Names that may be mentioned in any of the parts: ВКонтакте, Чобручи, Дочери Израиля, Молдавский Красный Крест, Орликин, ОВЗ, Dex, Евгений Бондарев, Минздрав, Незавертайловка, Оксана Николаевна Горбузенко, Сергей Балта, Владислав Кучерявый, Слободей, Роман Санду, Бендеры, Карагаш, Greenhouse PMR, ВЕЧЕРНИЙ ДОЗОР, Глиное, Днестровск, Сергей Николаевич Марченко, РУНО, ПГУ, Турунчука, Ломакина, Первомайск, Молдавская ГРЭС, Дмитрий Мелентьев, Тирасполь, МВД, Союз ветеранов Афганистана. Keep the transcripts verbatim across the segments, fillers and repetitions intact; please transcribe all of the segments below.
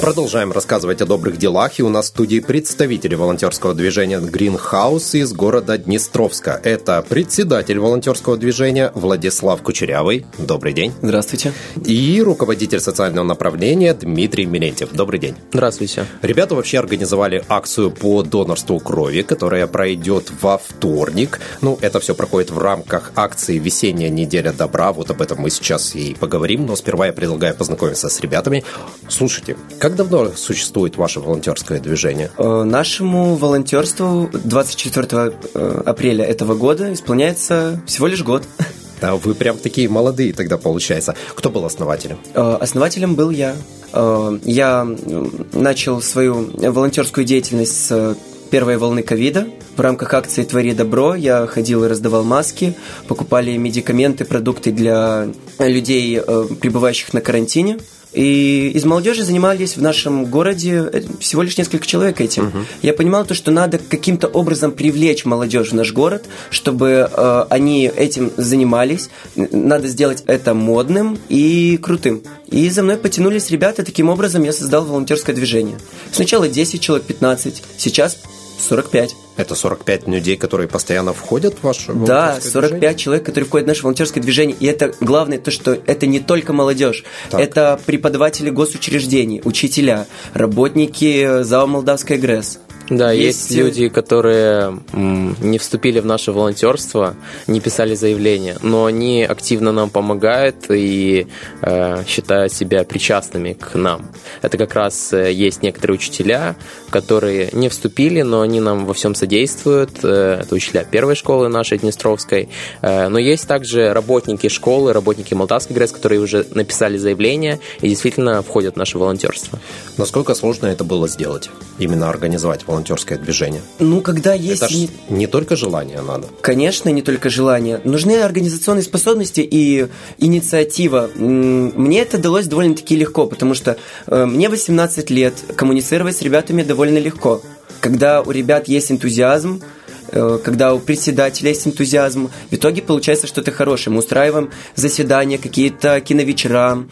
Продолжаем рассказывать о добрых делах, и у нас в студии представители волонтерского движения Greenhouse из города Днестровска. Это председатель волонтерского движения Владислав Кучерявый. Добрый день. Здравствуйте. И руководитель социального направления Дмитрий Мелентьев. Добрый день. Здравствуйте. Ребята вообще организовали акцию по донорству крови, которая пройдет во вторник. Ну, это все проходит в рамках акции «Весенняя неделя добра». Вот об этом мы сейчас и поговорим, но сперва я предлагаю познакомиться с ребятами. Слушайте, как Как давно существует ваше волонтерское движение? Нашему волонтерству двадцать четвёртого апреля этого года исполняется всего лишь год. Да, вы прям такие молодые тогда, получается. Кто был основателем? Основателем был я. Я начал свою волонтерскую деятельность с первой волны ковида. В рамках акции «Твори добро» я ходил и раздавал маски, покупали медикаменты, продукты для людей, пребывающих на карантине. И из молодежи занимались в нашем городе всего лишь несколько человек этим. Uh-huh. Я понимал то, что надо каким-то образом привлечь молодежь в наш город, чтобы э, они этим занимались. Надо сделать это модным и крутым. И за мной потянулись ребята, таким образом я создал волонтерское движение. Сначала десять человек, пятнадцать, сейчас сорок пять. Это сорок пять людей, которые постоянно входят в ваше волонтерское движение? Да, сорок пять движение? Человек, которые входят в наше волонтерское движение. И это главное то, что это не только молодежь. Так. Это преподаватели госучреждений, учителя, работники ЗАО «Молдавская ГРЭС». Да, есть... есть люди, которые не вступили в наше волонтерство, не писали заявления, но они активно нам помогают и э, считают себя причастными к нам. Это как раз есть некоторые учителя, которые не вступили, но они нам во всем содействуют. Это учителя первой школы нашей Днестровской. Но есть также работники школы, работники Молдавской ГРЭС, которые уже написали заявление и действительно входят в наше волонтерство. Насколько сложно это было сделать, именно организовать волонтерство? Волонтерское движение. Ну, когда есть... Это не... не только желание надо. Конечно, не только желание. Нужны организационные способности и инициатива. Мне это далось довольно-таки легко, потому что мне восемнадцать лет, коммуницировать с ребятами довольно легко. Когда у ребят есть энтузиазм, когда у председателя есть энтузиазм, в итоге получается что-то хорошее. Мы устраиваем заседания, какие-то киновечера,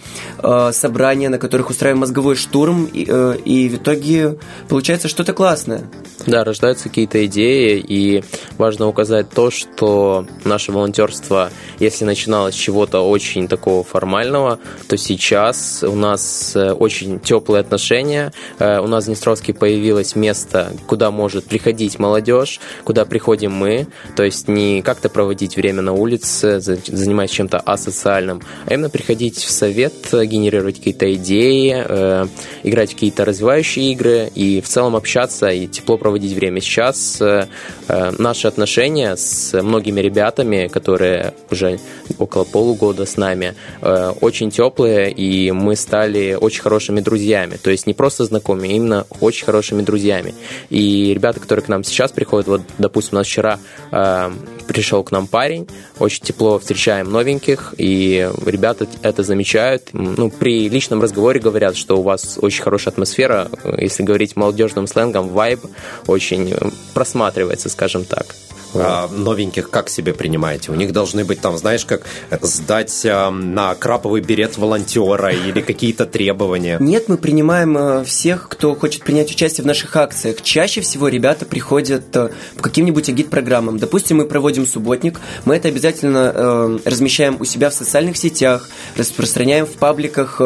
собрания, на которых устраиваем мозговой штурм, и, и в итоге получается что-то классное. Да, рождаются какие-то идеи, и важно указать то, что наше волонтерство, если начиналось с чего-то очень такого формального, то сейчас у нас очень теплые отношения, у нас в Днестровске появилось место, куда может приходить молодежь, куда приходим мы, то есть не как-то проводить время на улице, занимаясь чем-то асоциальным, а именно приходить в совет, генерировать какие-то идеи, э, играть в какие-то развивающие игры и в целом общаться и тепло проводить время. Сейчас э, наши отношения с многими ребятами, которые уже около полугода с нами, э, очень теплые, и мы стали очень хорошими друзьями, то есть не просто знакомыми, а именно очень хорошими друзьями. И ребята, которые к нам сейчас приходят, вот, допустим, у нас вчера э, пришел к нам парень, очень тепло встречаем новеньких, и ребята это замечают. Ну, при личном разговоре говорят, что у вас очень хорошая атмосфера, если говорить молодежным сленгом, вайб очень просматривается, скажем так. А новеньких как себе принимаете? У них должны быть там, знаешь, как сдать на краповый берет волонтера или какие-то требования? Нет, мы принимаем всех, кто хочет принять участие в наших акциях. Чаще всего ребята приходят по каким-нибудь агит-программам. Допустим, мы проводим субботник, мы это обязательно размещаем у себя в социальных сетях, распространяем в пабликах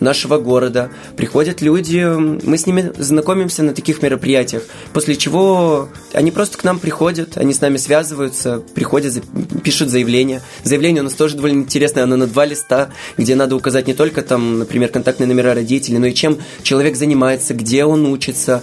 нашего города. Приходят люди, мы с ними знакомимся на таких мероприятиях, после чего они просто к нам приходят, они с нами связываются, приходят, пишут заявление. Заявление у нас тоже довольно интересное, оно на два листа, где надо указать не только там, например, контактные номера родителей, но и чем человек занимается, где он учится,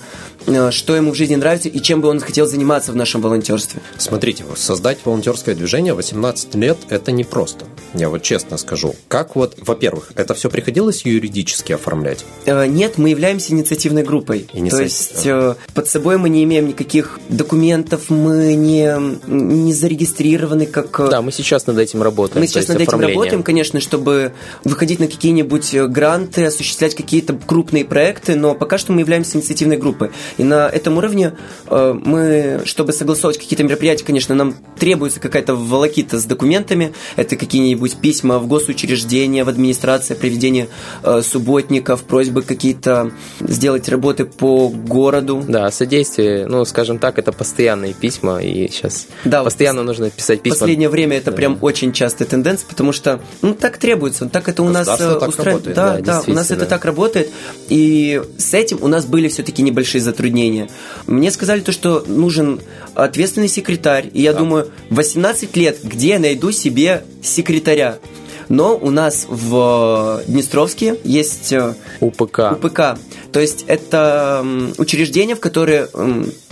что ему в жизни нравится и чем бы он хотел заниматься в нашем волонтерстве. Смотрите, создать волонтерское движение в восемнадцать лет – это непросто. Я вот честно скажу. Как вот, во-первых, это все приходилось юридически оформлять? Нет, мы являемся инициативной группой. Инициатив... То есть под собой мы не имеем никаких документов, мы не не зарегистрированы как... Да, мы сейчас над этим работаем. Мы сейчас над этим работаем, конечно, чтобы выходить на какие-нибудь гранты, осуществлять какие-то крупные проекты, но пока что мы являемся инициативной группой. И на этом уровне мы, чтобы согласовать какие-то мероприятия, конечно, нам требуется какая-то волокита с документами, это какие-нибудь письма в госучреждения, в администрации, проведение субботников, просьбы какие-то сделать работы по городу. Да, содействие, ну, скажем так, это постоянные письма, и сейчас да, постоянно вот нужно писать письма. В последнее время это да. прям очень частая тенденция, потому что, ну, так требуется, так это у нас устраивает. Да, да, да, у нас это так работает, и с этим у нас были все-таки небольшие затруднения. Мне сказали то, что нужен ответственный секретарь, и я да. думаю, восемнадцать лет, где я найду себе секретаря? Но у нас в Днестровске есть У П К. У П К. То есть это учреждение, в которое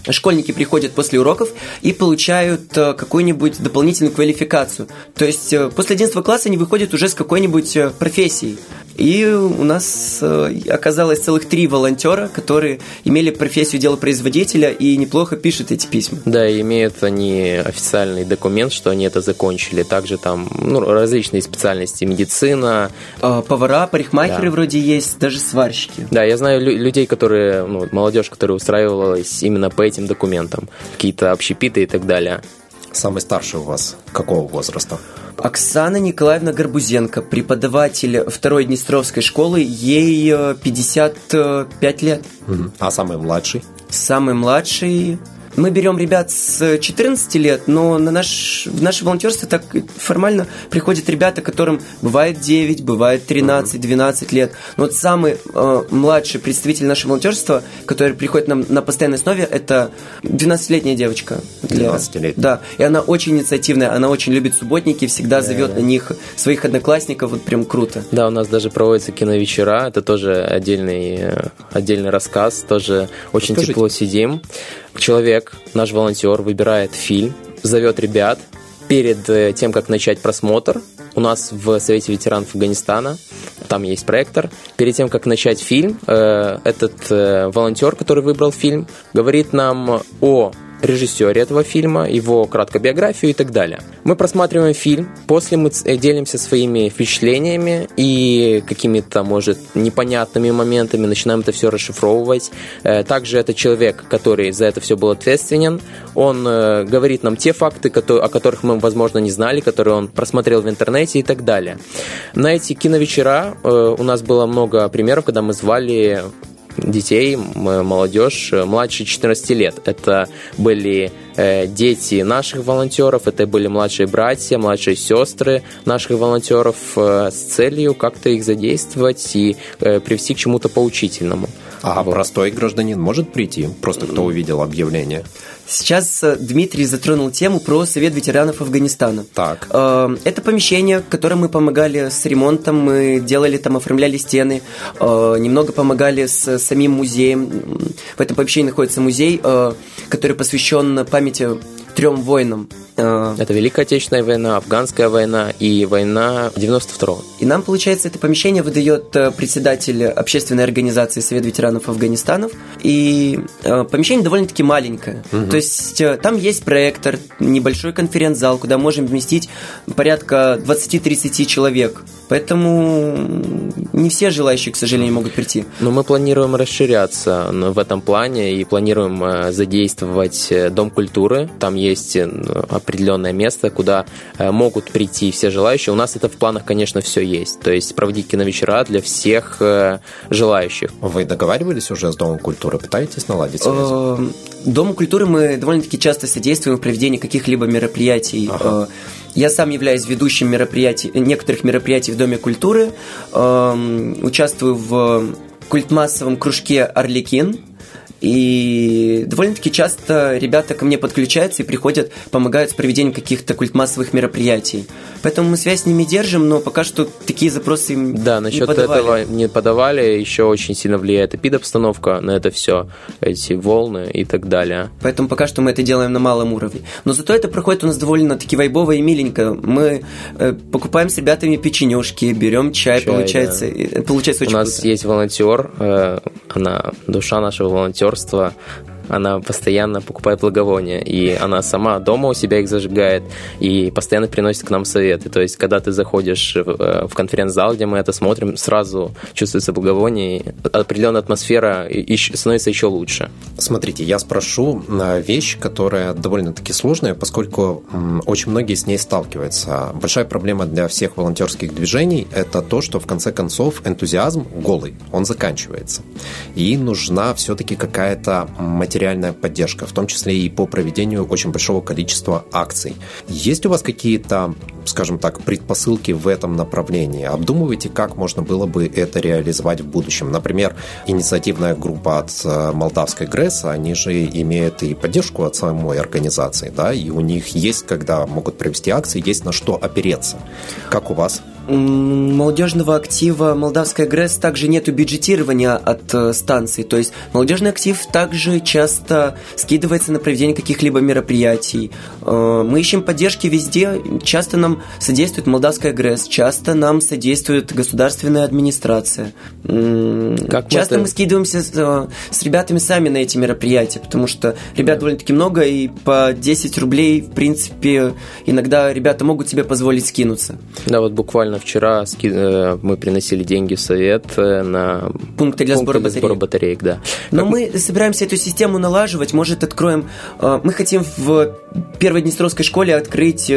школьники приходят после уроков и получают какую-нибудь дополнительную квалификацию. То есть после одиннадцатого класса они выходят уже с какой-нибудь профессией. И у нас оказалось целых три волонтера, которые имели профессию делопроизводителя и неплохо пишут эти письма. Да, и имеют они официальный документ, что они это закончили. Также там ну, различные специальности, медицина. Повара, парикмахеры да. вроде есть, даже сварщики. Да, я знаю людей, которые, ну, молодежь, которая устраивалась именно по этим документам, какие-то общепиты и так далее. Самый старший у вас какого возраста? Оксана Николаевна Горбузенко, преподаватель второй Днестровской школы, ей пятьдесят пять лет. Угу. А самый младший? Самый младший... Мы берем ребят с четырнадцати лет, но на наш, в наше волонтерство так формально приходят ребята, которым бывает девять, бывает тринадцать, двенадцать лет. Но вот самый э, младший представитель нашего волонтерства, который приходит нам на постоянной основе, это двенадцатилетняя девочка. двенадцатилетняя. Да, и она очень инициативная, она очень любит субботники, всегда да, зовет да. на них своих одноклассников, вот прям круто. Да, у нас даже проводятся киновечера, это тоже отдельный, отдельный рассказ, тоже очень Расскажите. тепло сидим. Человек, наш волонтер, выбирает фильм, зовет ребят. Перед тем, как начать просмотр, у нас в Совете ветеранов Афганистана, там есть проектор, перед тем, как начать фильм, этот волонтер, который выбрал фильм, говорит нам о режиссере этого фильма, его краткую биографию и так далее. Мы просматриваем фильм, после мы делимся своими впечатлениями и какими-то, может, непонятными моментами, начинаем это все расшифровывать. Также это человек, который за это все был ответственен, он говорит нам те факты, о которых мы, возможно, не знали, которые он просмотрел в интернете и так далее. На эти киновечера у нас было много примеров, когда мы звали... детей, молодежь младше четырнадцати лет. Это были дети наших волонтеров, это были младшие братья, младшие сестры наших волонтеров с целью как-то их задействовать и привести к чему-то поучительному. А вот. Простой гражданин может прийти? Просто кто увидел объявление? Сейчас Дмитрий затронул тему про Совет ветеранов Афганистана. Так. Это помещение, которое мы помогали с ремонтом, мы делали там, оформляли стены, немного помогали с самим музеем. В этом помещении находится музей, который посвящен памяти трем войнам. Это Великая Отечественная война, Афганская война и война девяносто второго. И нам, получается, это помещение выдает председатель общественной организации Совет ветеранов Афганистана. И помещение довольно-таки маленькое. Угу. То есть там есть проектор, небольшой конференц-зал, куда можем вместить порядка двадцать-тридцать человек. Поэтому не все желающие, к сожалению, могут прийти. Но мы планируем расширяться в этом плане и планируем задействовать Дом культуры. Там есть определенное место, куда могут прийти все желающие. У нас это в планах, конечно, все есть. То есть проводить киновечера для всех желающих. Вы договаривались уже с Домом культуры? Пытаетесь наладить связь? Дому культуры мы довольно-таки часто содействуем в проведении каких-либо мероприятий. Ага. Я сам являюсь ведущим мероприятий, некоторых мероприятий в Доме культуры. Участвую в культмассовом кружке «Орликин». И довольно-таки часто ребята ко мне подключаются и приходят, помогают с проведением каких-то культмассовых мероприятий. Поэтому мы связь с ними держим, но пока что такие запросы им не подавали. Да, насчет этого не подавали. Еще очень сильно влияет эпидобстановка на это все, эти волны и так далее. Поэтому пока что мы это делаем на малом уровне. Но зато это проходит у нас довольно-таки вайбово и миленько. Мы покупаем с ребятами печенюшки, берем чай, чай получается, да. получается очень вкусно. У нас вкусно. Есть волонтер, она душа нашего волонтера, она постоянно покупает благовония, и она сама дома у себя их зажигает и постоянно приносит к нам советы. То есть, когда ты заходишь в конференц-зал, где мы это смотрим, сразу чувствуется благовоние, и определенная атмосфера становится еще лучше. Смотрите, я спрошу вещь, которая довольно-таки сложная, поскольку очень многие с ней сталкиваются. Большая проблема для всех волонтерских движений – это то, что в конце концов энтузиазм голый, он заканчивается. И нужна все-таки какая-то материальная поддержка, в том числе и по проведению очень большого количества акций. Есть у вас какие-то, скажем так, предпосылки в этом направлении? Обдумывайте, как можно было бы это реализовать в будущем. Например, инициативная группа от Молдавской ГРЭС, они же имеют и поддержку от самой организации, да, и у них есть, когда могут провести акции, есть на что опереться. Как у вас? У молодежного актива Молдавская ГРЭС также нету бюджетирования от станции, то есть молодежный актив также часто скидывается на проведение каких-либо мероприятий. Мы ищем поддержки везде, часто нам содействует Молдавская ГРЭС, часто нам содействует государственная администрация. Как часто мы, мы скидываемся с, с ребятами сами на эти мероприятия, потому что ребят довольно-таки много, и по десять рублей, в принципе, иногда ребята могут себе позволить скинуться. Да, вот буквально вчера мы приносили деньги в совет на пункты для, пункты сбора, для батареек. сбора батареек. Да. Но как... мы собираемся эту систему налаживать, может, откроем... Мы хотим в первой Днестровской школе открыть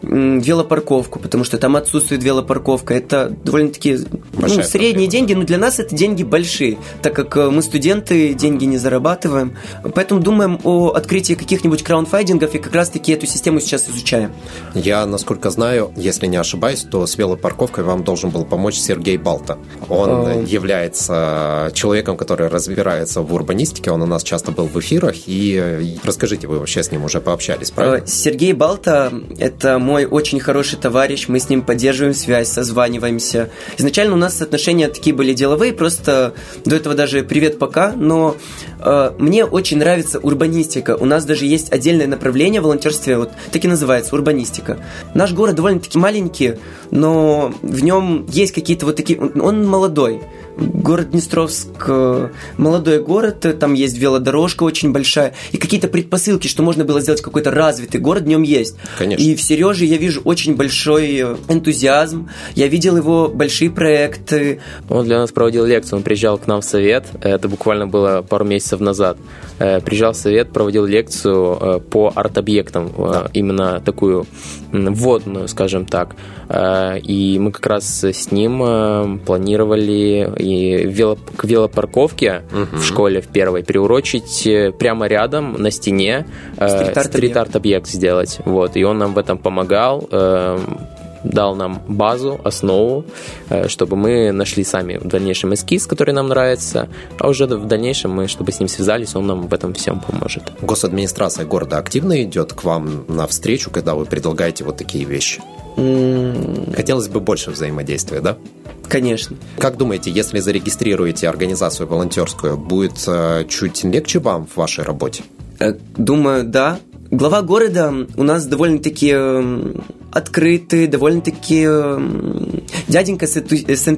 велопарковку, потому что там отсутствует велопарковка. Это довольно-таки ну, средние проблема, деньги, да. Но для нас это деньги большие, так как мы студенты, деньги не зарабатываем. Поэтому думаем о открытии каких-нибудь краундфандингов и как раз-таки эту систему сейчас изучаем. Я, насколько знаю, если не ошибаюсь, то с велопарковкой парковкой вам должен был помочь Сергей Балта. Он oh. является человеком, который разбирается в урбанистике. Он у нас часто был в эфирах. И расскажите, вы вообще с ним уже пообщались, правильно? Сергей Балта – это мой очень хороший товарищ. Мы с ним поддерживаем связь, созваниваемся. Изначально у нас отношения такие были деловые, просто до этого даже «привет, пока». Но э, мне очень нравится урбанистика. У нас даже есть отдельное направление в волонтерстве, вот так и называется – урбанистика. Наш город довольно-таки маленький, но но в нем есть какие-то вот такие... Он молодой. Город Днестровск молодой город, там есть велодорожка очень большая, и какие-то предпосылки, что можно было сделать какой-то развитый город, в нем есть. Конечно. И в Сереже я вижу очень большой энтузиазм, я видел его большие проекты. Он для нас проводил лекцию, он приезжал к нам в совет, это буквально было пару месяцев назад. Приезжал в совет, проводил лекцию по арт-объектам, да. Именно такую вводную, скажем так. И мы как раз с ним планировали... и велоп- к велопарковке uh-huh. в школе в первой приурочить прямо рядом на стене э, стрит-арт-объект сделать. Вот. И он нам в этом помогал, э, дал нам базу, основу, э, чтобы мы нашли сами в дальнейшем эскиз, который нам нравится, а уже в дальнейшем мы, чтобы с ним связались, он нам в этом всем поможет. Госадминистрация города активно идет к вам навстречу, когда вы предлагаете вот такие вещи? Mm. Хотелось бы больше взаимодействия, да? Конечно. Как думаете, если зарегистрируете организацию волонтерскую, будет э, чуть легче вам в вашей работе? Э, думаю, да. Глава города у нас довольно-таки открытый, довольно-таки дяденька с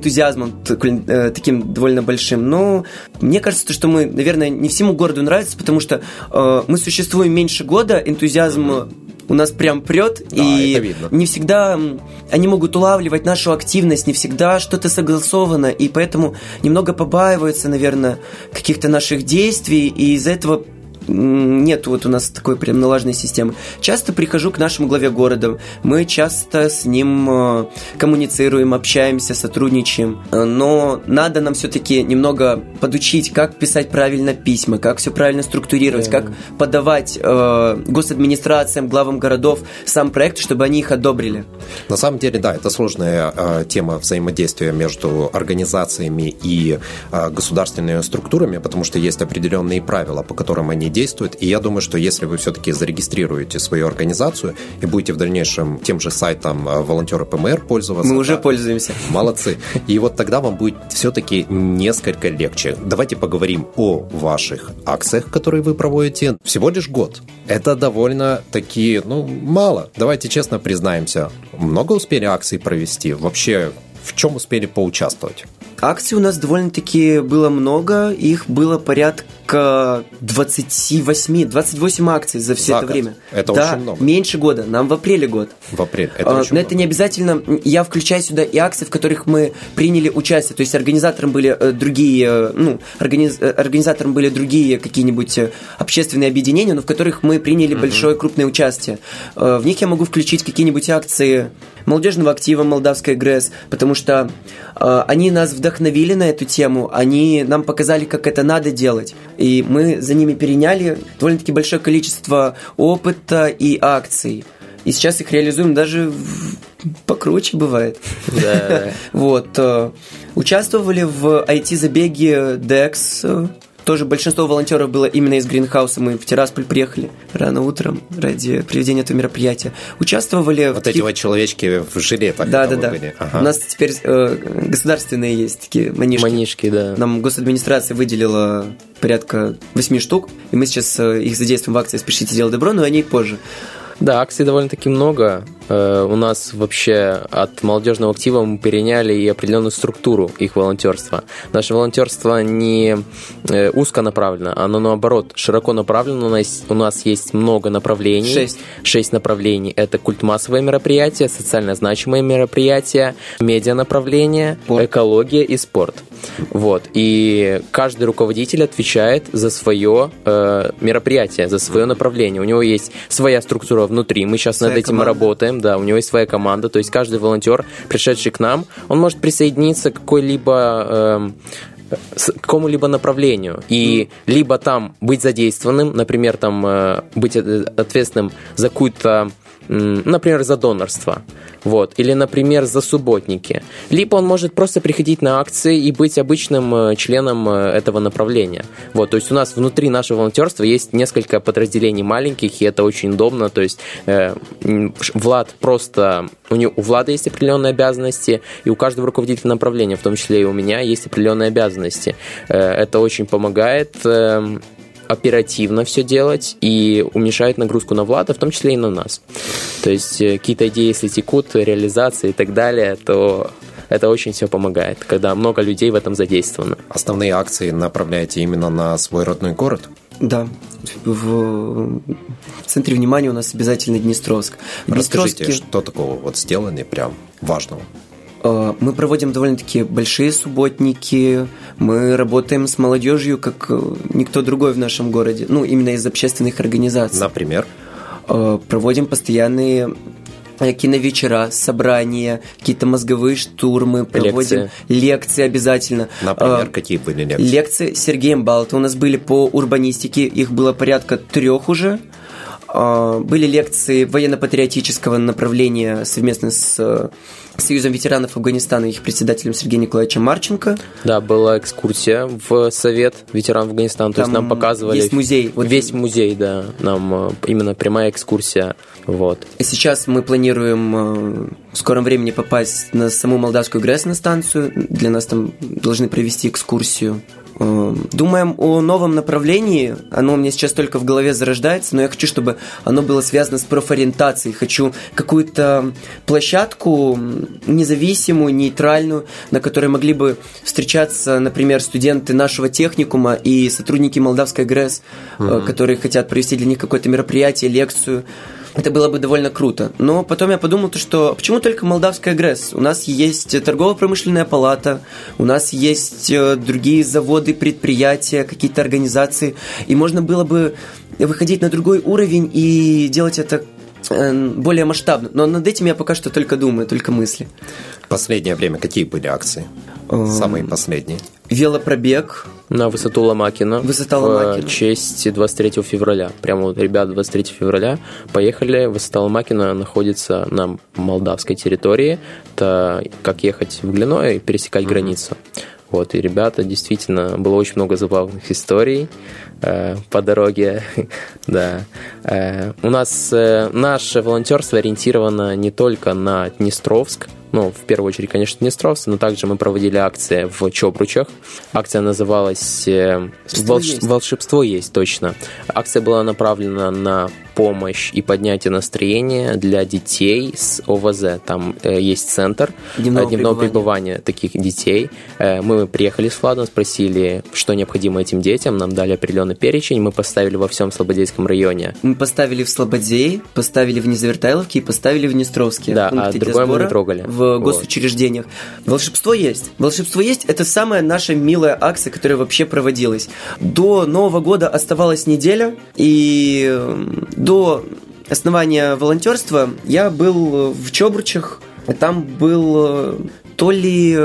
энтузиазмом таким довольно большим. Но мне кажется, что мы, наверное, не всему городу нравится, потому что э, мы существуем меньше года, энтузиазм... Mm-hmm. У нас прям прет, да, и не всегда они могут улавливать нашу активность, не всегда что-то согласовано, и поэтому немного побаиваются, наверное, каких-то наших действий, и из-за этого нет вот у нас такой прям налаженной системы. Часто прихожу к нашему главе города, мы часто с ним коммуницируем, общаемся, сотрудничаем, но надо нам все-таки немного подучить, как писать правильно письма, как все правильно структурировать, как подавать э, госадминистрациям, главам городов сам проект, чтобы они их одобрили. На самом деле, да, это сложная э, тема взаимодействия между организациями и э, государственными структурами, потому что есть определенные правила, по которым они действует, и я думаю, что если вы все-таки зарегистрируете свою организацию и будете в дальнейшем тем же сайтом волонтеры ПМР пользоваться... Мы уже да? пользуемся. Молодцы. И вот тогда вам будет все-таки несколько легче. Давайте поговорим о ваших акциях, которые вы проводите. Всего лишь год. Это довольно-таки, ну, мало. Давайте честно признаемся, много успели акций провести? Вообще, в чем успели поучаствовать? Акций у нас довольно-таки было много, их было порядка порядка двадцать восемь, двадцать восемь акций за все за это год. Время. Это да, очень много. Меньше года. Нам в апреле год. В апреле. Это а, очень но много. Это не обязательно. Я включаю сюда и акции, в которых мы приняли участие. То есть организатором были другие, ну, организ... организатором были другие какие-нибудь общественные объединения, но в которых мы приняли mm-hmm. большое крупное участие. В них я могу включить какие-нибудь акции молодежного актива Молдавская ГРЭС, потому что э, они нас вдохновили на эту тему, они нам показали, как это надо делать, и мы за ними переняли довольно-таки большое количество опыта и акций, и сейчас их реализуем даже в... покруче бывает. Вот. Участвовали в ай ти-забеге Dex. Тоже большинство волонтеров было именно из Greenhouse. Мы в Тирасполь приехали рано утром ради проведения этого мероприятия. Участвовали вот в... Вот таких... эти вот человечки в жилетах. Да-да-да. Ага. У нас теперь э, государственные есть такие манишки. Манишки, да. Нам госадминистрация выделила порядка восьми штук, и мы сейчас их задействуем в акции «Спешите делать добро», но о ней позже. Да, акций довольно-таки много. Э, у нас вообще от молодежного актива мы переняли и определенную структуру их волонтерства. Наше волонтерство не э, узко направлено, оно наоборот широко направлено. У нас, у нас есть много направлений. Шесть. Шесть направлений. Это культмассовые мероприятия, социально значимые мероприятия, медианаправления, спорт, экология и спорт. Вот. И каждый руководитель отвечает за свое э, мероприятие, за свое направление. У него есть своя структура внутри. Мы сейчас своя над этим команда. работаем. Да, у него есть своя команда. То есть каждый волонтер, пришедший к нам, он может присоединиться к какой-либо... Э, к какому-либо направлению и либо там быть задействованным, например, там быть ответственным за какую-то, например, за донорство, вот, или, например, за субботники, либо он может просто приходить на акции и быть обычным членом этого направления, вот, то есть у нас внутри нашего волонтерства есть несколько подразделений маленьких, и это очень удобно, то есть э, Влад просто, у, него, у Влада есть определенные обязанности, и у каждого руководителя направления, в том числе и у меня, есть определенные обязанности. Это очень помогает оперативно все делать и уменьшает нагрузку на Влада, в том числе и на нас. То есть какие-то идеи, если текут, реализации и так далее, то это очень все помогает, когда много людей в этом задействовано. Основные акции направляете именно на свой родной город? Да, в центре внимания у нас обязательно Днестровск. Днестровске... Расскажите, что такого вот сделали прям важного? Мы проводим довольно-таки большие субботники, мы работаем с молодежью, как никто другой в нашем городе, ну, именно из общественных организаций. Например? Проводим постоянные киновечера, собрания, какие-то мозговые штурмы, проводим лекции, лекции обязательно. Например, какие были лекции? Лекции с Сергеем Балта у нас были по урбанистике, их было порядка трех уже. Были лекции военно-патриотического направления совместно с Союзом ветеранов Афганистана и их председателем Сергеем Николаевичем Марченко. Да, была экскурсия в Совет ветеранов Афганистана. То есть нам показывали есть музей. Вот весь музей, да, нам именно прямая экскурсия. Вот. Сейчас мы планируем в скором времени попасть на саму Молдавскую ГРЭС, на станцию. Для нас там должны провести экскурсию. Думаем о новом направлении. Оно у меня сейчас только в голове зарождается, но я хочу, чтобы оно было связано с профориентацией. Хочу какую-то площадку независимую, нейтральную, на которой могли бы встречаться, например, студенты нашего техникума и сотрудники Молдавской ГРЭС, mm-hmm. которые хотят провести для них какое-то мероприятие, лекцию. Это было бы довольно круто. Но потом я подумал, что почему только Молдавская ГРЭС? У нас есть торгово-промышленная палата, у нас есть другие заводы, предприятия, какие-то организации. И можно было бы выходить на другой уровень и делать это более масштабно. Но над этим я пока что только думаю, только мысли. Последнее время какие были акции? Самые последние. Велопробег на высоту Ломакина. Высота Ломакина. В честь двадцать третьего февраля. Прямо вот ребят двадцать третьего февраля поехали. Высота Ломакина находится на молдавской территории. Это как ехать в Глиное и пересекать mm-hmm. границу. Вот, и ребята, действительно, было очень много забавных историй э, по дороге. Да. Э, у нас э, наше волонтерство ориентировано не только на Днестровск, ну, в первую очередь, конечно, Днестровск, но также мы проводили акции в Чобручах. Акция называлась «Волшебство есть». «Волшебство есть», точно. Акция была направлена на помощь и поднятие настроения для детей с ОВЗ. Там э, есть центр дневного, дневного пребывания. пребывания таких детей. Э, мы приехали с Владом, спросили, что необходимо этим детям. Нам дали определенный перечень. Мы поставили во всем Слободейском районе. Мы поставили в Слободей, поставили в Незавертайловке и поставили в Днестровске. Да, а другое мы не трогали. В госучреждениях. Вот. Волшебство есть. Волшебство есть. Это самая наша милая акция, которая вообще проводилась. До Нового года оставалась неделя, и до основания волонтерства я был в Чобручах. Там был то ли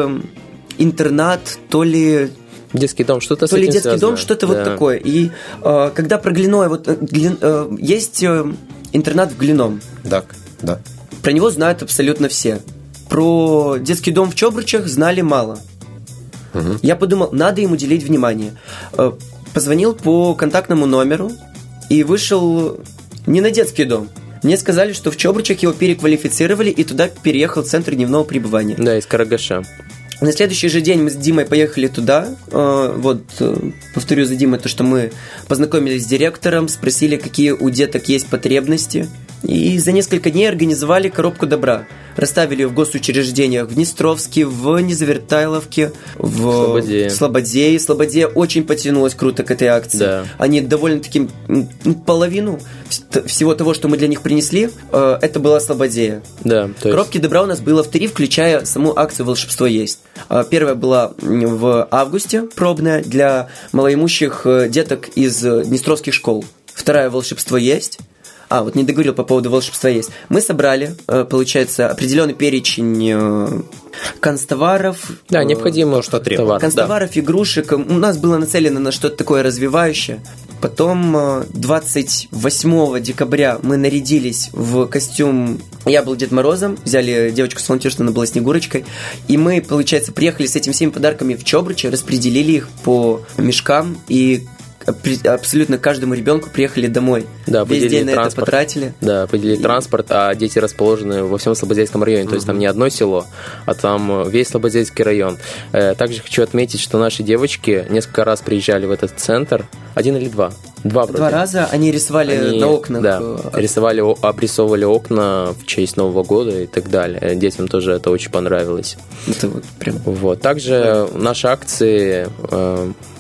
интернат, то ли... детский дом, что-то с этим связано. То ли детский дом, что-то вот такое. И э, когда про Глиное... Вот, гли, э, есть интернат в Глином. Так, да. Про него знают абсолютно все. Про детский дом в Чобручах знали мало. Угу. Я подумал, надо им уделить внимание. Позвонил по контактному номеру и вышел не на детский дом. Мне сказали, что в Чобручах его переквалифицировали, и туда переехал центр дневного пребывания. Да, из Карагаша. На следующий же день мы с Димой поехали туда. Вот, повторю за Димой то, что мы познакомились с директором, спросили, какие у деток есть потребности. И за несколько дней организовали коробку добра. Расставили ее в госучреждениях в Днестровске, в Незавертайловке, в Слободее. Слободее. Слободея очень потянулась круто к этой акции. Да. Они довольно-таки половину всего того, что мы для них принесли, это была Слободея. Да, то есть... Коробки добра у нас было в три, включая саму акцию «Волшебство есть». Первая была в августе, пробная, для малоимущих деток из днестровских школ. Вторая «Волшебство есть». А, вот не договорил по поводу волшебства есть. Мы собрали, получается, определенный перечень канцтоваров. Да, необходимо, что требуется. Канцтоваров, да. Игрушек. У нас было нацелено на что-то такое развивающее. Потом двадцать восьмого декабря мы нарядились в костюм. Я был Дед Морозом, взяли девочку с волонтерства, она была Снегурочкой. И мы, получается, приехали с этими всеми подарками в Чобручи, распределили их по мешкам и... абсолютно каждому ребенку приехали домой. Да, весь день на транспорт. Это потратили. Да, поделили и... транспорт, а дети расположены во всем Слободейском районе. Uh-huh. То есть там не одно село, а там весь Слободейский район. Также хочу отметить, что наши девочки несколько раз приезжали в этот центр. Один или два? Два, вроде. Два раза они рисовали они, на окнах. Да, рисовали, обрисовывали окна в честь Нового года и так далее. Детям тоже это очень понравилось. Это вот прям... Вот. Также да. Наши акции...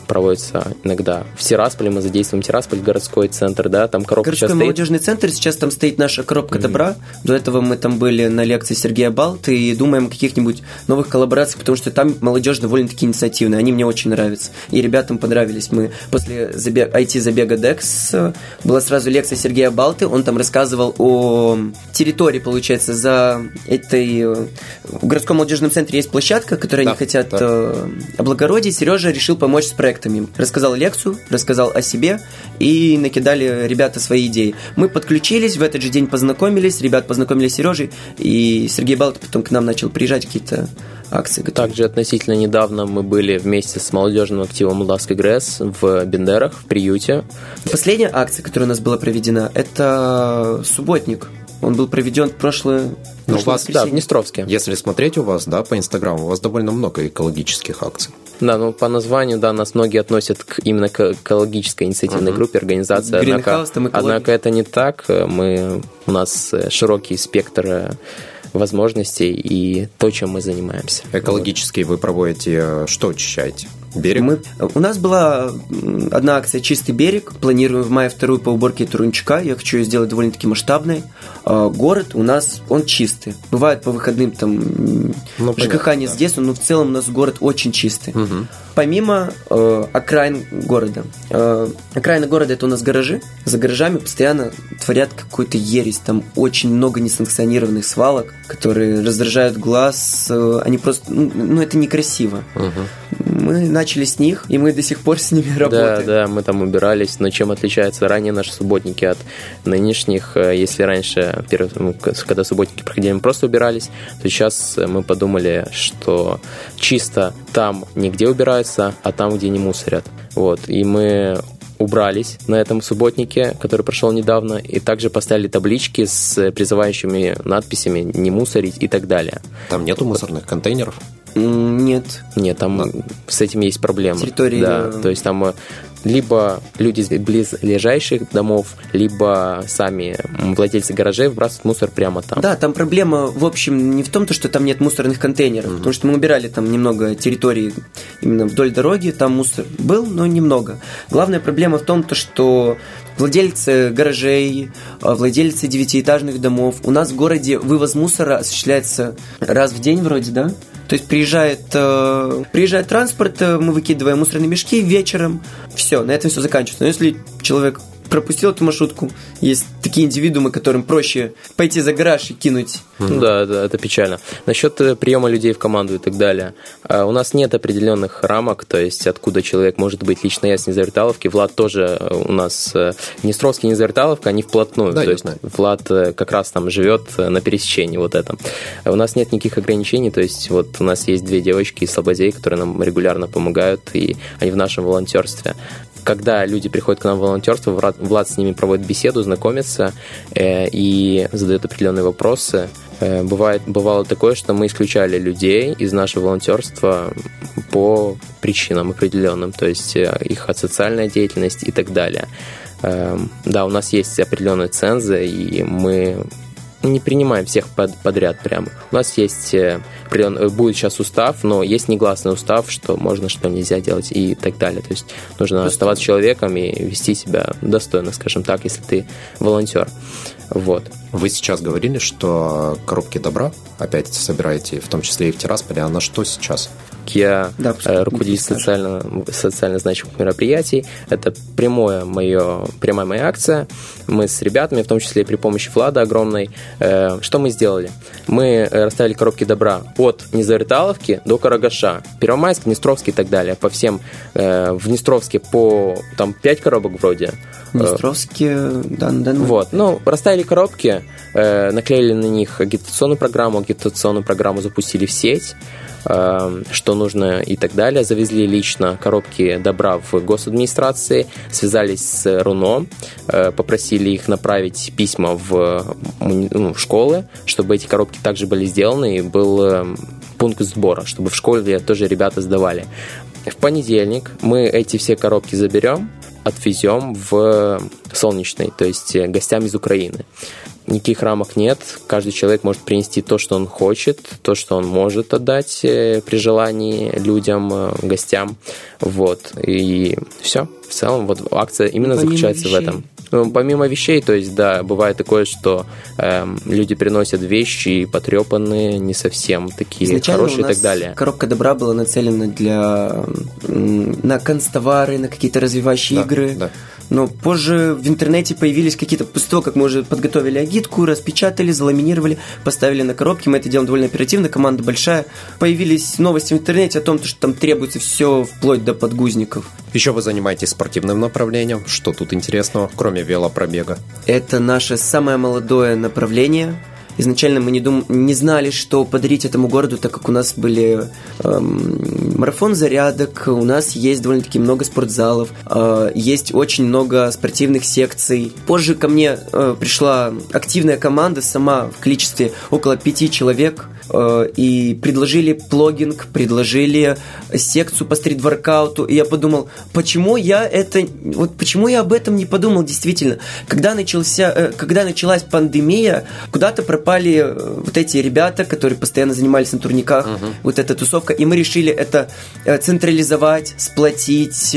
проводится иногда. В Тирасполе мы задействуем Тирасполь, городской центр, да, там коробка городской сейчас стоит. Городской молодежный центр, сейчас там стоит наша коробка mm-hmm. добра. До этого мы там были на лекции Сергея Балты и думаем о каких-нибудь новых коллаборациях, потому что там молодежь довольно-таки инициативная, они мне очень нравятся. И ребятам понравились. Мы после забег, ай ти-забега Dex была сразу лекция Сергея Балты, он там рассказывал о территории, получается, за этой... В городском молодежном центре есть площадка, которую да, они хотят да. облагородить. Сережа решил помочь с проектом. Рассказал лекцию, рассказал о себе и накидали ребята свои идеи. Мы подключились, в этот же день познакомились, ребят познакомились с Сережей, и Сергей Балта потом к нам начал приезжать какие-то акции. Готовы. Также относительно недавно мы были вместе с молодежным активом Молдавской ГРЭС в Бендерах, в приюте. Последняя акция, которая у нас была проведена, это субботник. Он был проведен в прошлое... Ну, у вас, да, в Днестровске. Если смотреть у вас, да, по Инстаграму, у вас довольно много экологических акций. Да, ну, по названию, да, нас многие относят к, именно к экологической инициативной uh-huh. группе, организации. Однако, однако это не так. Мы, у нас широкий спектр возможностей и то, чем мы занимаемся. Экологически вот. Вы проводите, что очищаете? Берег? Мы, у нас была одна акция «Чистый берег». Планируем в мае вторую по уборке Турунчука. Я хочу ее сделать довольно-таки масштабной. А, город у нас, он чистый. Бывает по выходным там ну, ЖКХ не да. здесь, но в целом у нас город очень чистый. Угу. Помимо э, окраин города. Э, окраина города – это у нас гаражи. За гаражами постоянно творят какую-то ересь. Там очень много несанкционированных свалок, которые раздражают глаз. Э, они просто… Ну, ну это некрасиво. Угу. Мы начали с них, и мы до сих пор с ними работаем. Да, да, мы там убирались. Но чем отличаются ранее наши субботники от нынешних? Если раньше, когда субботники проходили, мы просто убирались, то сейчас мы подумали, что чисто там нигде убираются, а там, где не мусорят. Вот, и мы... убрались на этом субботнике, который прошел недавно, и также поставили таблички с призывающими надписями «не мусорить» и так далее. Там нету мусорных контейнеров? Нет. Нет, там да. с этим есть проблемы. Территории. Да, то есть там либо люди из близлежащих домов, либо сами владельцы гаражей выбрасывают мусор прямо там. Да, там проблема, в общем, не в том, что там нет мусорных контейнеров, mm-hmm. потому что мы убирали там немного территории именно вдоль дороги, там мусор был, но немного. Главная проблема в том, что владельцы гаражей, владельцы девятиэтажных домов. У нас в городе вывоз мусора осуществляется раз в день вроде, да? То есть приезжает, э, приезжает транспорт, мы выкидываем мусорные мешки вечером. Все, на этом все заканчивается. Но если человек пропустил эту маршрутку, есть такие индивидуумы, которым проще пойти за гараж и кинуть. Mm-hmm. Да, да, это печально. Насчет приема людей в команду и так далее. У нас нет определенных рамок, то есть откуда человек может быть. Лично я с Незавертайловки, Влад тоже у нас, Днестровский и Незавертайловка, они вплотную. Да, то есть Влад как раз там живет на пересечении вот этом. У нас нет никаких ограничений, то есть вот у нас есть две девочки из Слободей, которые нам регулярно помогают, и они в нашем волонтерстве. Когда люди приходят к нам в волонтерство, Влад с ними проводит беседу, знакомится э, и задает определенные вопросы. Э, бывает, бывало такое, что мы исключали людей из нашего волонтерства по причинам определенным, то есть э, их социальная деятельность и так далее. Э, да, у нас есть определенные цензы, и мы не принимаем всех под, подряд прямо. У нас есть, будет сейчас устав, но есть негласный устав, что можно, что нельзя делать и так далее. То есть нужно Достойно. оставаться человеком и вести себя достойно, скажем так, если ты волонтер. Вот. Вы сейчас говорили, что коробки добра опять собираете, в том числе и в Тирасполе. А на что сейчас? Я да, руководитель социально, социально значимых мероприятий. Это прямое мое, прямая моя акция. Мы с ребятами, в том числе и при помощи Влада огромной. Что мы сделали? Мы расставили коробки добра от Незавертайловки до Карагаша. Первомайск, Днестровск и так далее. По всем. В Днестровске по там, пять коробок вроде. В Днестровске, да, да. Вот. Ну, расставили коробки, наклеили на них агитационную программу. Агитационную программу запустили в сеть, что нужно и так далее. Завезли лично коробки добра в госадминистрации, связались с РУНО, попросили их направить письма в, ну, в школы, чтобы эти коробки также были сделаны и был пункт сбора, чтобы в школе тоже ребята сдавали. В понедельник мы эти все коробки заберем, отвезем в Солнечный, то есть гостям из Украины. Никаких рамок нет, каждый человек может принести то, что он хочет, то, что он может отдать при желании людям, гостям, вот, и все, в целом, вот акция именно помимо заключается вещей. в этом. Ну, помимо вещей, то есть, да, бывает такое, что э, люди приносят вещи потрепанные, не совсем такие изначально хорошие и так далее. Коробка добра была нацелена для, на канцтовары, на какие-то развивающие да, игры, да. Но позже в интернете появились какие-то... После того, как мы уже подготовили агитку, распечатали, заламинировали, поставили на коробки. Мы это делаем довольно оперативно, команда большая. Появились новости в интернете о том, что там требуется все вплоть до подгузников. Еще вы занимаетесь спортивным направлением. Что тут интересного, кроме велопробега? Это наше самое молодое направление. Изначально мы не, дум... не знали, что подарить этому городу, так как у нас были эм, марафон зарядок, у нас есть довольно-таки много спортзалов, э, есть очень много спортивных секций. Позже ко мне э, пришла активная команда, сама в количестве около пяти человек, э, и предложили плогинг, предложили секцию по стрит-воркауту, и я подумал, почему я это, вот почему я об этом не подумал действительно. Когда начался, э, когда началась пандемия, куда-то пропустили Пали вот эти ребята, которые постоянно занимались на турниках, uh-huh. вот эта тусовка, и мы решили это централизовать, сплотить,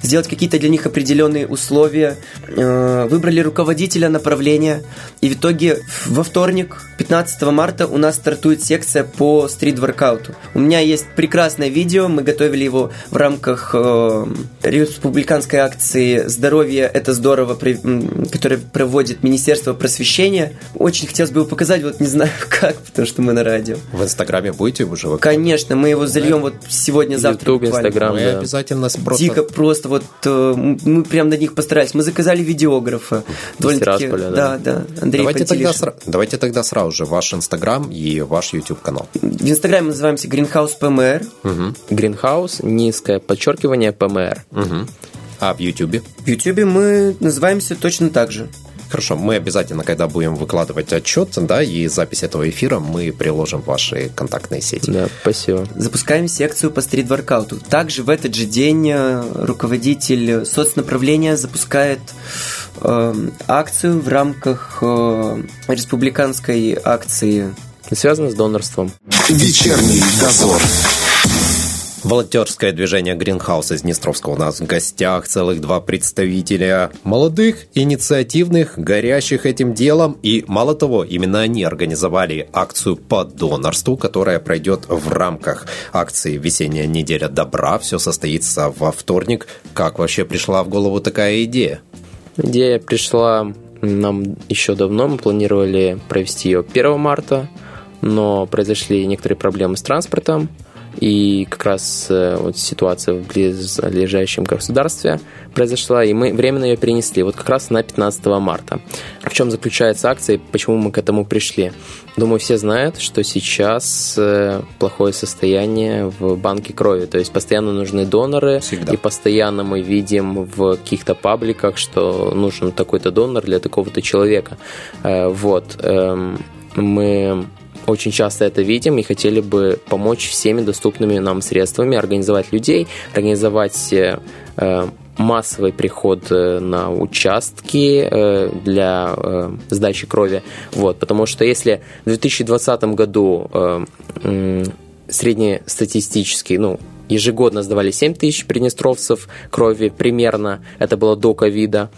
сделать какие-то для них определенные условия, выбрали руководителя направления, и в итоге во вторник, пятнадцатого марта, у нас стартует секция по стрит-воркауту. У меня есть прекрасное видео, мы готовили его в рамках республиканской акции «Здоровье – это здорово», которое проводит Министерство просвещения. Очень хотелось бы его показать, вот не знаю как, потому что мы на радио. В Инстаграме будете его живо? Конечно, мы его зальем, да, вот сегодня-завтра. Ютуб, Инстаграм, мы да. обязательно просто... Дико просто вот э, мы прям над них постарались. Мы заказали видеографа. Довольно-таки, да, да, да. Андрей давайте тогда, сра... давайте тогда сразу же ваш Инстаграм и ваш Ютуб канал. В Инстаграме мы называемся Greenhouse пи эм эр. Угу. Greenhouse, низкое подчеркивание пи эм эр. Угу. А в Ютубе? В Ютубе мы называемся точно так же. Хорошо, мы обязательно, когда будем выкладывать отчет, да, и запись этого эфира, мы приложим ваши контактные сети. Да, спасибо. Запускаем секцию по стрит-воркауту. Также в этот же день руководитель соцнаправления запускает э, акцию в рамках э, республиканской акции. Связано с донорством. Вечерний дозор. Волонтерское движение Greenhouse из Днестровска. У нас в гостях целых два представителя молодых, инициативных, горящих этим делом. И мало того, именно они организовали акцию по донорству, которая пройдет в рамках акции «Весенняя неделя добра». Все состоится во вторник. Как вообще пришла в голову такая идея? Идея пришла нам еще давно. Мы планировали провести ее первого марта, но произошли некоторые проблемы с транспортом. И как раз вот ситуация в близлежащем государстве произошла, и мы временно ее перенесли, вот как раз на пятнадцатого марта. В чем заключается акция и почему мы к этому пришли? Думаю, все знают, что сейчас плохое состояние в банке крови, то есть постоянно нужны доноры. Всегда. И постоянно мы видим в каких-то пабликах, что нужен такой-то донор для такого-то человека. Вот, мы... очень часто это видим и хотели бы помочь всеми доступными нам средствами, организовать людей, организовать э, массовый приход на участки э, для э, сдачи крови. Вот, потому что если в две тысячи двадцатом году э, э, среднестатистический, ну, ежегодно сдавали семь тысяч приднестровцев крови примерно, это было до ковида,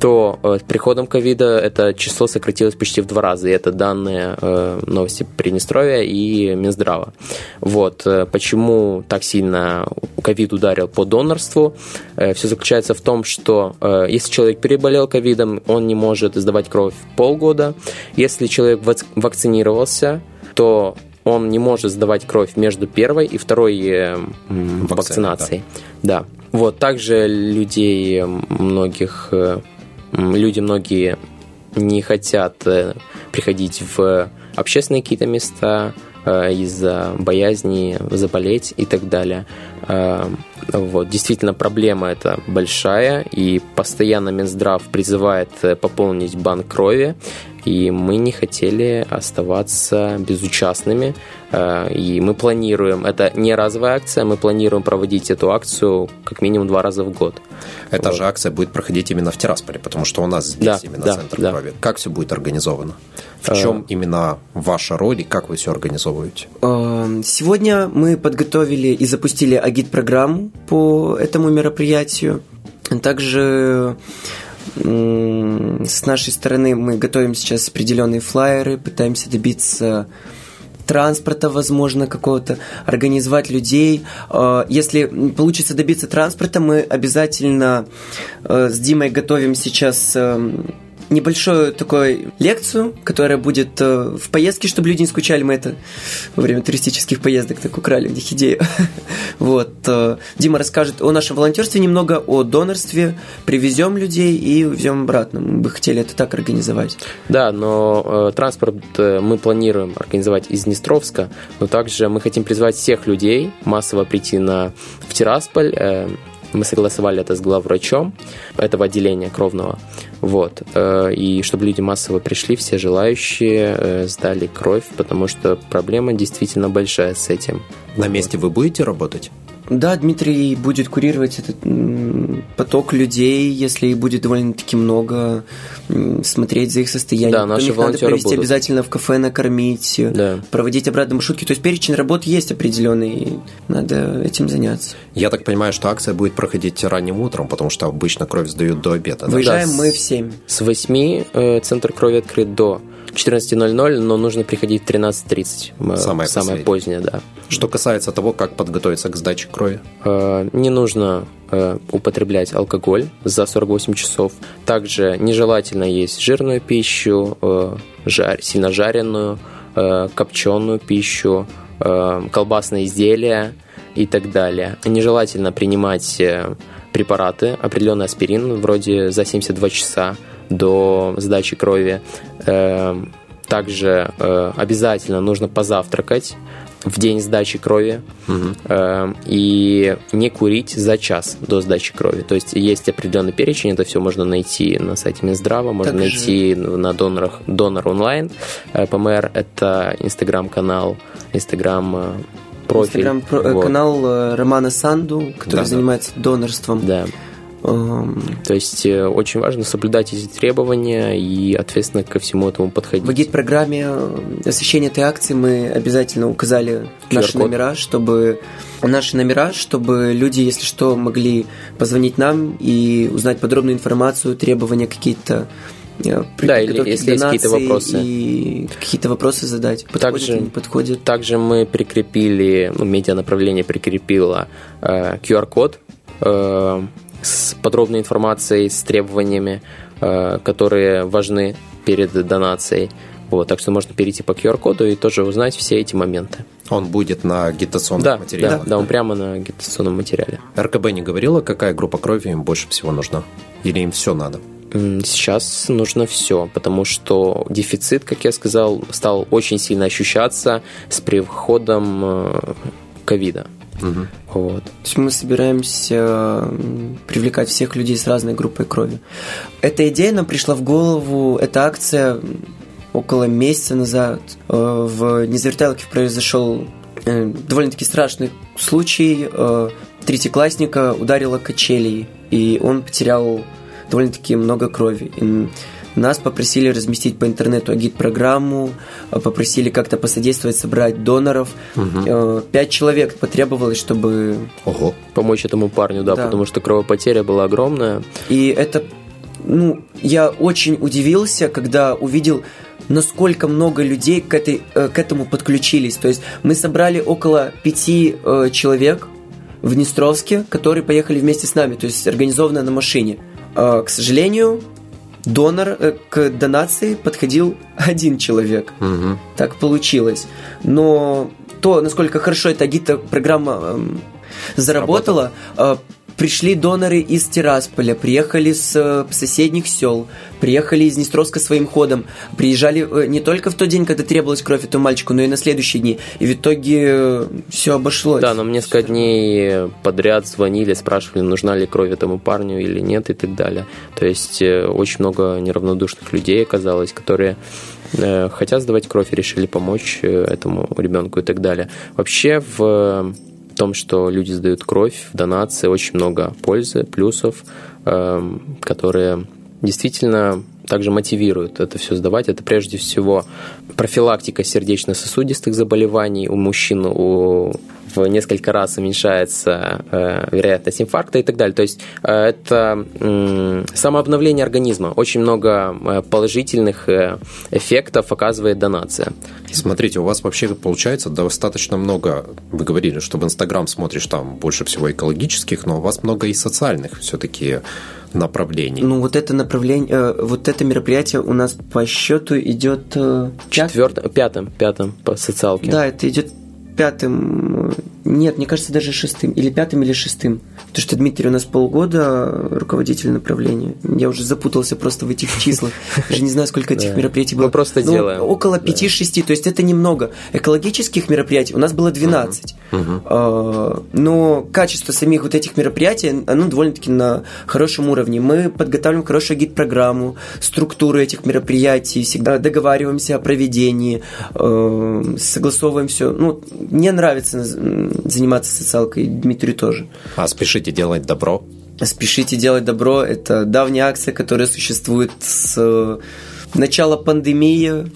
то э, с приходом ковида это число сократилось почти в два раза. И это данные э, новости Приднестровья и Минздрава. Вот. Почему так сильно ковид ударил по донорству? Э, все заключается в том, что э, если человек переболел ковидом, он не может сдавать кровь полгода. Если человек вак- вакцинировался, то он не может сдавать кровь между первой и второй э, Вакцина, вакцинацией. Да. Да. Вот. Также людей многих... Э, Люди многие не хотят приходить в общественные какие-то места из-за боязни заболеть и так далее. Вот. Действительно, проблема эта большая, и постоянно Минздрав призывает пополнить банк крови, и мы не хотели оставаться безучастными, и мы планируем, это не разовая акция, мы планируем проводить эту акцию как минимум два раза в год. Эта вот. же акция будет проходить именно в Тирасполе, потому что у нас здесь да, именно да, центр да. крови. Как все будет организовано? В чем а... именно ваша роль и как вы все организовываете? Сегодня мы подготовили и запустили агит-программу по этому мероприятию. Также с нашей стороны мы готовим сейчас определенные флаеры, пытаемся добиться транспорта, возможно, какого-то, организовать людей. Если получится добиться транспорта, мы обязательно с Димой готовим сейчас небольшую такую лекцию, которая будет в поездке, чтобы люди не скучали. Мы это во время туристических поездок так украли у них идею. Вот. Дима расскажет о нашем волонтерстве немного, о донорстве. Привезем людей и увезем обратно. Мы бы хотели это так организовать. Да, но э, транспорт мы планируем организовать из Днестровска, но также мы хотим призвать всех людей массово прийти на, в Тирасполь. Э, Мы согласовали это с главврачом этого отделения кровного. Вот. И чтобы люди массово пришли, все желающие сдали кровь, потому что проблема действительно большая с этим. На месте вы будете работать? Да, Дмитрий будет курировать этот поток людей, если будет довольно-таки много, смотреть за их состояние. Да, наши волонтеры будут. Обязательно в кафе накормить, да. Проводить обратно маршрутки. То есть перечень работ есть определенный, надо этим заняться. Я так понимаю, что акция будет проходить ранним утром, потому что обычно кровь сдают до обеда. Выезжаем да, мы в семь. С восьми центр крови открыт до четырнадцати ноль-ноль, но нужно приходить в тринадцать тридцать. Самое, самое позднее, да. Что касается того, как подготовиться к сдаче крови? Не нужно употреблять алкоголь за сорок восемь часов. Также нежелательно есть жирную пищу, жар, сильно жареную, копченую пищу, колбасные изделия и так далее. Нежелательно принимать препараты, определенный аспирин, вроде за семьдесят два часа. До сдачи крови. Также обязательно нужно позавтракать. в день сдачи крови, угу. э, и не курить за час до сдачи крови. То есть есть определенный перечень, это все можно найти на сайте Минздрава, можно так найти же. на донорах, донор онлайн. Э, ПМР – это инстаграм-канал, инстаграм профиль. Инстаграм-канал вот. Романа Санду, который да, занимается да. донорством. Да. То есть очень важно соблюдать эти требования и ответственно ко всему этому подходить. В гид-программе освещения этой акции мы обязательно указали наши номера, чтобы, наши номера, чтобы люди, если что, могли позвонить нам и узнать подробную информацию, требования какие-то. Да, или если есть какие-то вопросы. И какие-то вопросы задать, подходит также, или не подходит. Также мы прикрепили, ну, медианаправление прикрепило э, ку ар-код, э, с подробной информацией, с требованиями, которые важны перед донацией. Вот, так что можно перейти по ку ар-коду и тоже узнать все эти моменты. Он будет на агитационных да, материалах? Да, да, он прямо на агитационном материале. эр ка бэ не говорила, какая группа крови им больше всего нужна? Или им все надо? Сейчас нужно все, потому что дефицит, как я сказал, стал очень сильно ощущаться с приходом ковида. Угу. Вот. То есть мы собираемся привлекать всех людей с разной группой крови. Эта идея нам пришла в голову, эта акция около месяца назад. В Незавертайловке произошел довольно-таки страшный случай. Третьеклассника ударило качелей, и он потерял довольно-таки много крови. И нас попросили разместить по интернету агит-программу, попросили как-то посодействовать, собрать доноров. Угу. Пять человек потребовалось, чтобы... Ого. Помочь этому парню, да, да, потому что кровопотеря была огромная. И это... Ну, я очень удивился, когда увидел, насколько много людей к, этой, к этому подключились. То есть мы собрали около пяти человек в Днестровске, которые поехали вместе с нами, то есть организованно на машине. К сожалению... Донор к донации подходил один человек. Угу. Так получилось. Но то, насколько хорошо эта агитпрограмма э, заработала, э, пришли доноры из Тирасполя, приехали с э, соседних сел, приехали из Днестровска своим ходом, приезжали э, не только в тот день, когда требовалась кровь этому мальчику, но и на следующие дни. И в итоге э, все обошлось. Да, нам несколько дней подряд звонили, спрашивали, нужна ли кровь этому парню или нет, и так далее. То есть э, очень много неравнодушных людей оказалось, которые э, хотят сдавать кровь и решили помочь э, этому ребенку и так далее. Вообще в... В том, что люди сдают кровь в донации, очень много пользы, плюсов, э, которые действительно также мотивируют это все сдавать. Это прежде всего профилактика сердечно-сосудистых заболеваний у мужчин, у... в несколько раз уменьшается э, вероятность инфаркта и так далее. То есть э, это э, самообновление организма. Очень много э, положительных э, эффектов оказывает донация. Смотрите, у вас вообще получается достаточно много, вы говорили, что в Инстаграм смотришь там больше всего экологических, но у вас много и социальных все-таки направлений. Ну вот это направление, э, вот это мероприятие у нас по счету идет... Э, Четвертым, пятым, пятым по социалке. Да, это идет пятым, нет, мне кажется, даже шестым, или пятым, или шестым. Потому что Дмитрий у нас полгода руководитель направления. Я уже запутался просто в этих числах. Даже не знаю, сколько этих мероприятий было. Мы просто делаем. Около пяти-шести, то есть это немного. Экологических мероприятий у нас было двенадцать. Но качество самих вот этих мероприятий, оно довольно-таки на хорошем уровне. Мы подготавливаем хорошую гид-программу, структуру этих мероприятий, всегда договариваемся о проведении, согласовываем все. Ну, мне нравится заниматься социалкой, Дмитрию тоже. А спешите делать добро? Спешите делать добро. Это давняя акция, которая существует с начала пандемии.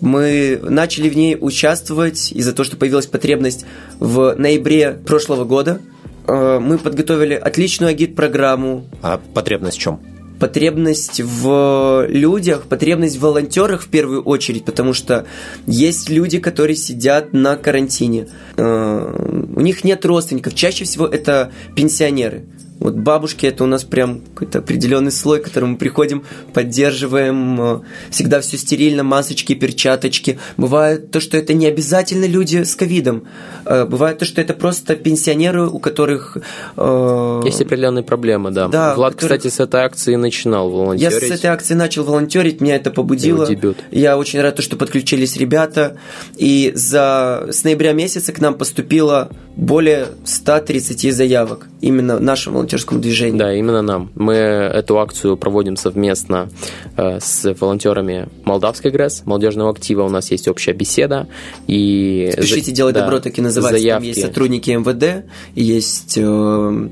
Мы начали в ней участвовать из-за того, что появилась потребность в ноябре прошлого года. Мы подготовили отличную агит-программу. А потребность в чем? Потребность в людях, потребность в волонтерах в первую очередь, потому что есть люди, которые сидят на карантине. У них нет родственников. Чаще всего это пенсионеры. Вот бабушки — это у нас прям какой-то определенный слой, к которому мы приходим, поддерживаем. Всегда все стерильно, масочки, перчаточки. Бывает то, что это не обязательно люди с ковидом. Бывает то, что это просто пенсионеры, у которых... Э... Есть определенные проблемы, да. да Влад, который... кстати, с этой акции начинал волонтерить. Я с этой акции начал волонтерить, меня это побудило. Я очень рад, что подключились ребята. И за... с ноября месяца к нам поступило более ста тридцати заявок именно нашим волонтерам. Движению. Да, именно нам. Мы эту акцию проводим совместно э, с волонтерами Молдавской ГРЭС, молодежного актива. У нас есть общая беседа. И Спешите, за... делай да, добро, так и называется. Заявки. Там есть сотрудники МВД, есть э,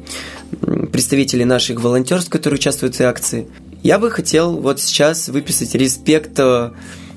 представители наших волонтерств, которые участвуют в акции. Я бы хотел вот сейчас выписать респект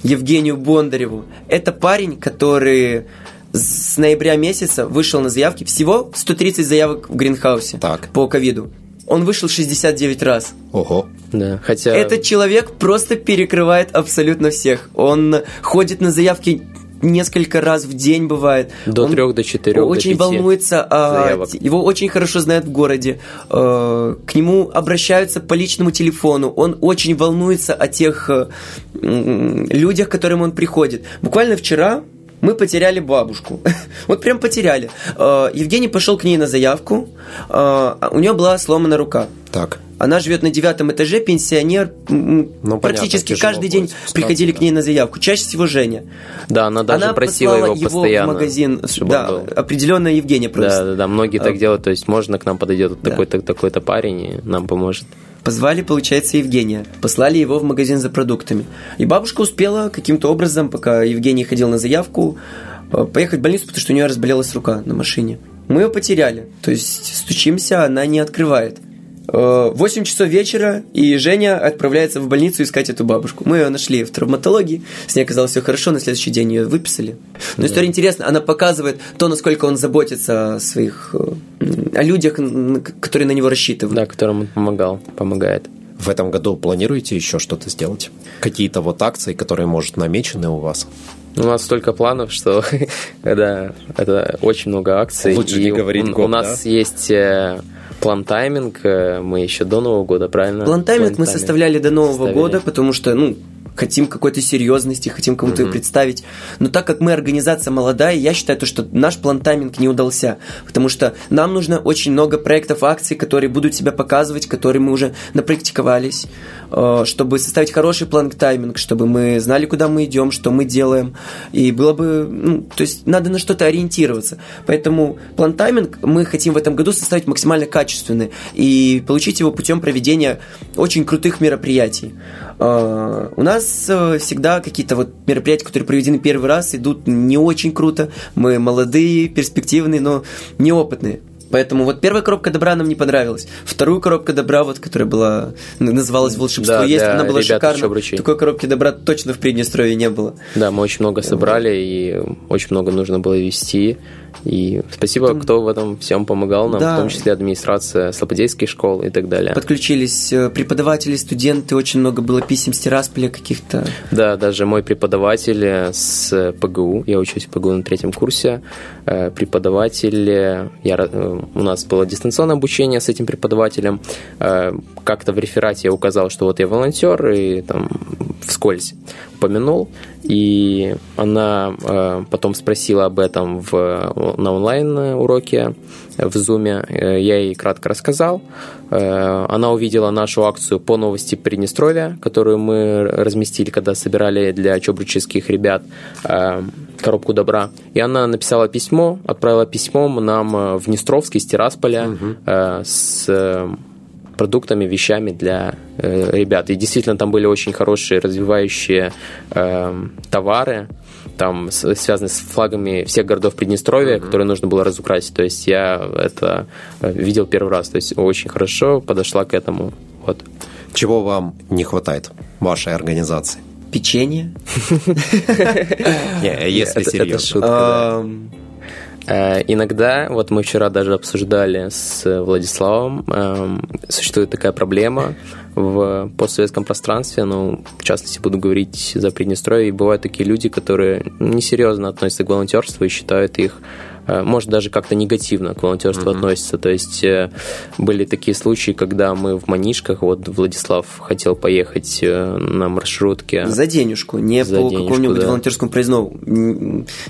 Евгению Бондареву. Это парень, который... с ноября месяца вышел на заявки. Всего сто тридцать заявок в Гринхаусе по ковиду. Он вышел шестьдесят девять раз. Ого. Да, хотя... Этот человек просто перекрывает абсолютно всех. Он ходит на заявки несколько раз в день, бывает. До он трех, до четырех, очень до пяти волнуется. А, его очень хорошо знают в городе. А, к нему обращаются по личному телефону. Он очень волнуется о тех а, людях, к которым он приходит. Буквально вчера мы потеряли бабушку. Вот прям потеряли. Евгений пошел к ней на заявку. У нее была сломана рука. Так. Она живет на девятом этаже, пенсионер. Ну, практически понятно, каждый день спускаться, приходили да. к ней на заявку. Чаще всего Женя. Да, она даже она просила его постоянно. Его в магазин. Да, определенно Евгения просит. Да, да, да, многие а, так делают. То есть можно, к нам подойдет да. такой-то, такой-то парень и нам поможет. Позвали, получается, Евгения. Послали его в магазин за продуктами. И бабушка успела каким-то образом, пока Евгений ходил на заявку, поехать в больницу, потому что у нее разболелась рука на машине. Мы ее потеряли. То есть стучимся, она не открывает. восемь часов вечера, и Женя отправляется в больницу искать эту бабушку. Мы ее нашли в травматологии, с ней оказалось все хорошо, на следующий день ее выписали. Но да. история интересна, она показывает то, насколько он заботится о своих, о людях, которые на него рассчитывают. Да, которым он помогал, помогает. В этом году планируете еще что-то сделать? Какие-то вот акции, которые, может, намечены у вас? У нас столько планов, что да, это очень много акций. Лучше не говорить год, да? У нас есть... План-тайминг мы еще до Нового года, правильно? План-тайминг мы составляли до Нового составили. года, потому что, ну, хотим какой-то серьезности, хотим кому-то mm-hmm. ее представить. Но так как мы организация молодая, я считаю, что наш план-тайминг не удался, потому что нам нужно очень много проектов, акций, которые будут себя показывать, которые мы уже напрактиковались, чтобы составить хороший план-тайминг, чтобы мы знали, куда мы идем, что мы делаем. И было бы... Ну, то есть надо на что-то ориентироваться. Поэтому план-тайминг мы хотим в этом году составить максимально качественный и получить его путем проведения очень крутых мероприятий. У нас всегда какие-то вот мероприятия, которые проведены первый раз, идут не очень круто. Мы молодые, перспективные, но неопытные. Поэтому вот первая коробка добра нам не понравилась. Вторую коробку добра, вот, которая была, называлась «Волшебство да, есть», она была шикарна. Чобручи. Такой коробки добра точно в Приднестровье не было. Да, мы очень много собрали, вот. И очень много нужно было вести. И спасибо, потом... кто в этом всем помогал нам, да. в том числе администрация Слободейских школ и так далее. Подключились преподаватели, студенты, очень много было писем с Тирасполя каких-то. Да, даже мой преподаватель с ПГУ, я учусь в ПГУ на третьем курсе, преподаватель, я, у нас было дистанционное обучение с этим преподавателем, как-то в реферате я указал, что вот я волонтер, и там вскользь упомянул, и она э, потом спросила об этом в, на онлайн-уроке в Zoom. Я ей кратко рассказал. Э, она увидела нашу акцию по новости Приднестровья, которую мы разместили, когда собирали для чобруческих ребят э, коробку добра. И она написала письмо, отправила письмо нам в Днестровск из Тирасполя угу. э, с... продуктами, вещами для э, ребят. И действительно, там были очень хорошие развивающие э, товары, там с, связанные с флагами всех городов Приднестровья, mm-hmm. которые нужно было разукрасить. То есть я это видел первый раз. То есть очень хорошо подошла к этому. Вот. Чего вам не хватает в вашей организации? Печенье. Если серьезно. Иногда, вот мы вчера даже обсуждали с Владиславом, э, существует такая проблема в постсоветском пространстве, ну, в частности, буду говорить за Приднестровье, и бывают такие люди, которые несерьезно относятся к волонтерству и считают их может, даже как-то негативно к волонтерству mm-hmm. относятся. То есть были такие случаи, когда мы в манишках, вот Владислав хотел поехать на маршрутке. За денежку, не за по денежку, какому-нибудь да. волонтерскому признаку.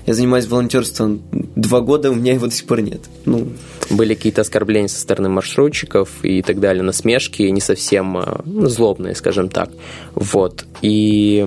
Я занимаюсь волонтерством два года, у меня его до сих пор нет. Ну. Были какие-то оскорбления со стороны маршрутчиков и так далее, насмешки, не совсем злобные, скажем так. Вот. И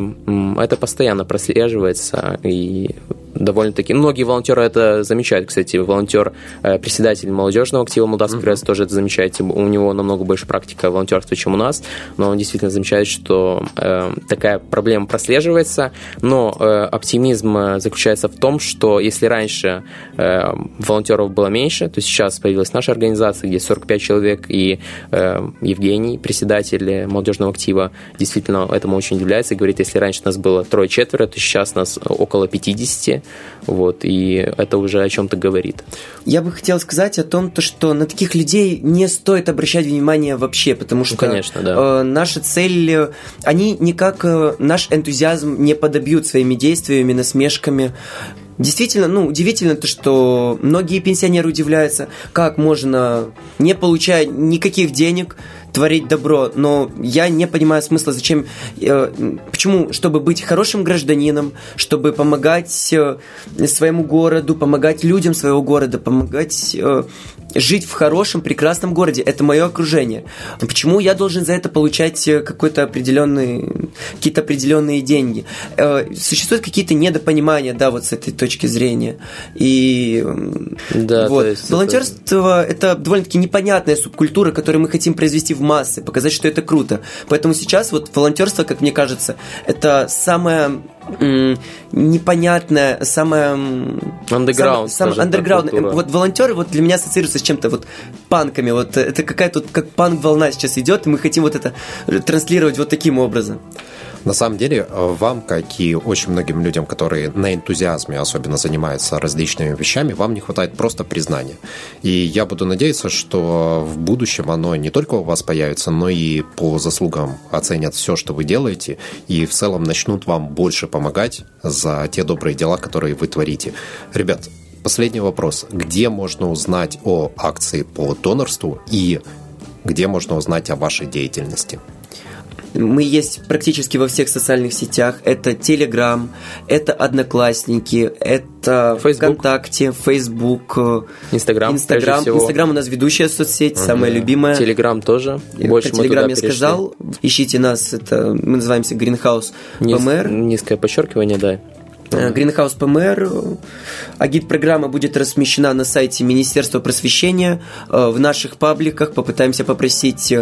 это постоянно прослеживается, и довольно-таки многие волонтеры это замечают, кстати, волонтер, председатель молодежного актива Молдавского Красного Креста тоже это замечает, у него намного больше практика волонтерства, чем у нас, но он действительно замечает, что э, такая проблема прослеживается, но э, оптимизм заключается в том, что если раньше э, волонтеров было меньше, то сейчас появилась наша организация, где сорок пять человек, и э, Евгений, председатель молодежного актива, действительно этому очень удивляется и говорит, если раньше нас было трое-четверо, то сейчас нас около пятидесяти. Вот, и это уже о чем-то говорит. Я бы хотел сказать о том, что на таких людей не стоит обращать внимание вообще, потому что ну, конечно, да. наша цель, они никак наш энтузиазм не подобьют своими действиями, насмешками. Действительно, ну, удивительно то, что многие пенсионеры удивляются, как можно, не получая никаких денег, творить добро, но я не понимаю смысла, зачем, э, почему, чтобы быть хорошим гражданином, чтобы помогать э, своему городу, помогать людям своего города, помогать э, жить в хорошем, прекрасном городе, это мое окружение. Почему я должен за это получать какой-то определенный, какие-то определенные деньги? Э, существуют какие-то недопонимания, да, вот с этой точки зрения. И да, вот. То есть волонтерство это... это довольно-таки непонятная субкультура, которую мы хотим произвести в массы, показать, что это круто. Поэтому сейчас вот волонтерство, как мне кажется, это самое м- непонятное, самое... Underground. Самое андерграунд. Вот волонтеры вот для меня ассоциируются с чем-то вот панками. Вот это какая-то вот, как панк-волна сейчас идет, и мы хотим вот это транслировать вот таким образом. На самом деле, вам, как и очень многим людям, которые на энтузиазме особенно занимаются различными вещами, вам не хватает просто признания. И я буду надеяться, что в будущем оно не только у вас появится, но и по заслугам оценят все, что вы делаете, и в целом начнут вам больше помогать за те добрые дела, которые вы творите. Ребят, последний вопрос. Где можно узнать о акции по донорству и где можно узнать о вашей деятельности? Мы есть практически во всех социальных сетях. Это Телеграм, это Одноклассники, это Facebook. ВКонтакте, Фейсбук, Инстаграм. Инстаграм у нас ведущая соцсеть, uh-huh. самая любимая. Телеграм тоже. Больше мы Телеграм я перешли. сказал. Ищите нас. Это мы называемся Greenhouse пэ эм эр. Низкое подчеркивание, да. Greenhouse пэ эм эр. А гид-программа будет размещена на сайте Министерства просвещения. В наших пабликах попытаемся попросить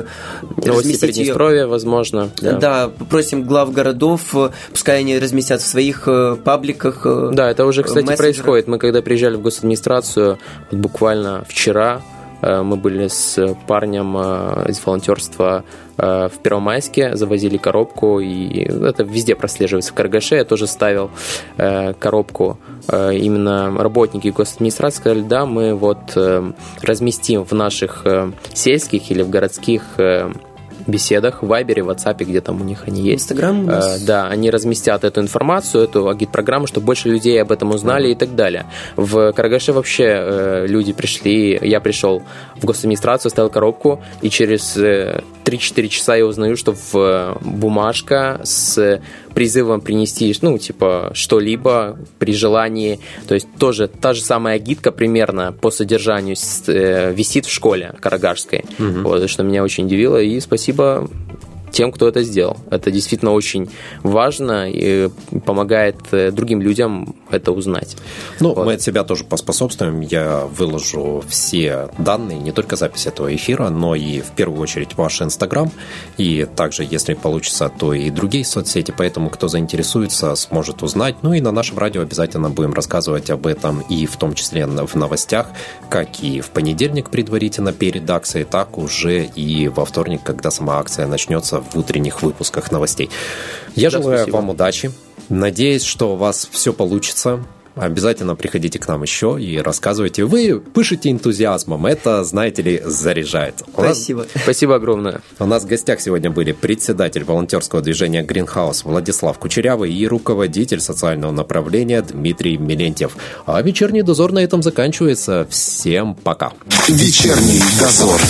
новости Приднестровья, возможно. Да. да, попросим глав городов, пускай они разместят в своих пабликах. Да, это уже, кстати, мессенджеры. происходит. Мы когда приезжали в госадминистрацию, вот буквально вчера мы были с парнем из волонтерства в Первомайске, завозили коробку, и это везде прослеживается. В Карагаше я тоже ставил э, коробку. Э, именно работники госадминистрации сказали, да, мы вот э, разместим в наших э, сельских или в городских э, беседах, в Вайбере, в WhatsApp, где там у них они есть. Инстаграм у нас. Э, да, они разместят эту информацию, эту гид-программу, чтобы больше людей об этом узнали mm-hmm. и так далее. В Карагаше вообще э, люди пришли, я пришел в госадминистрацию, ставил коробку, и через э, три-четыре часа я узнаю, что в бумажка с призывом принести, ну, типа, что-либо при желании. То есть тоже та же самая гидка примерно по содержанию с, э, висит в школе карагашской. Угу. Вот, что меня очень удивило. И спасибо тем, кто это сделал. Это действительно очень важно и помогает другим людям это узнать. Ну, вот. Мы от себя тоже поспособствуем. Я выложу все данные, не только запись этого эфира, но и в первую очередь ваш Инстаграм. И также, если получится, то и другие соцсети. Поэтому, кто заинтересуется, сможет узнать. Ну и на нашем радио обязательно будем рассказывать об этом, и в том числе в новостях, как и в понедельник предварительно перед акцией, так уже и во вторник, когда сама акция начнется, в утренних выпусках новостей. Я да, желаю спасибо. вам удачи. Надеюсь, что у вас все получится. Обязательно приходите к нам еще и рассказывайте. Вы пышете энтузиазмом. Это, знаете ли, заряжает. Спасибо. Нас... Спасибо огромное. У нас в гостях сегодня были председатель волонтерского движения Greenhouse Владислав Кучерявый и руководитель социального направления Дмитрий Мелентьев. А «Вечерний дозор» на этом заканчивается. Всем пока. «Вечерний дозор».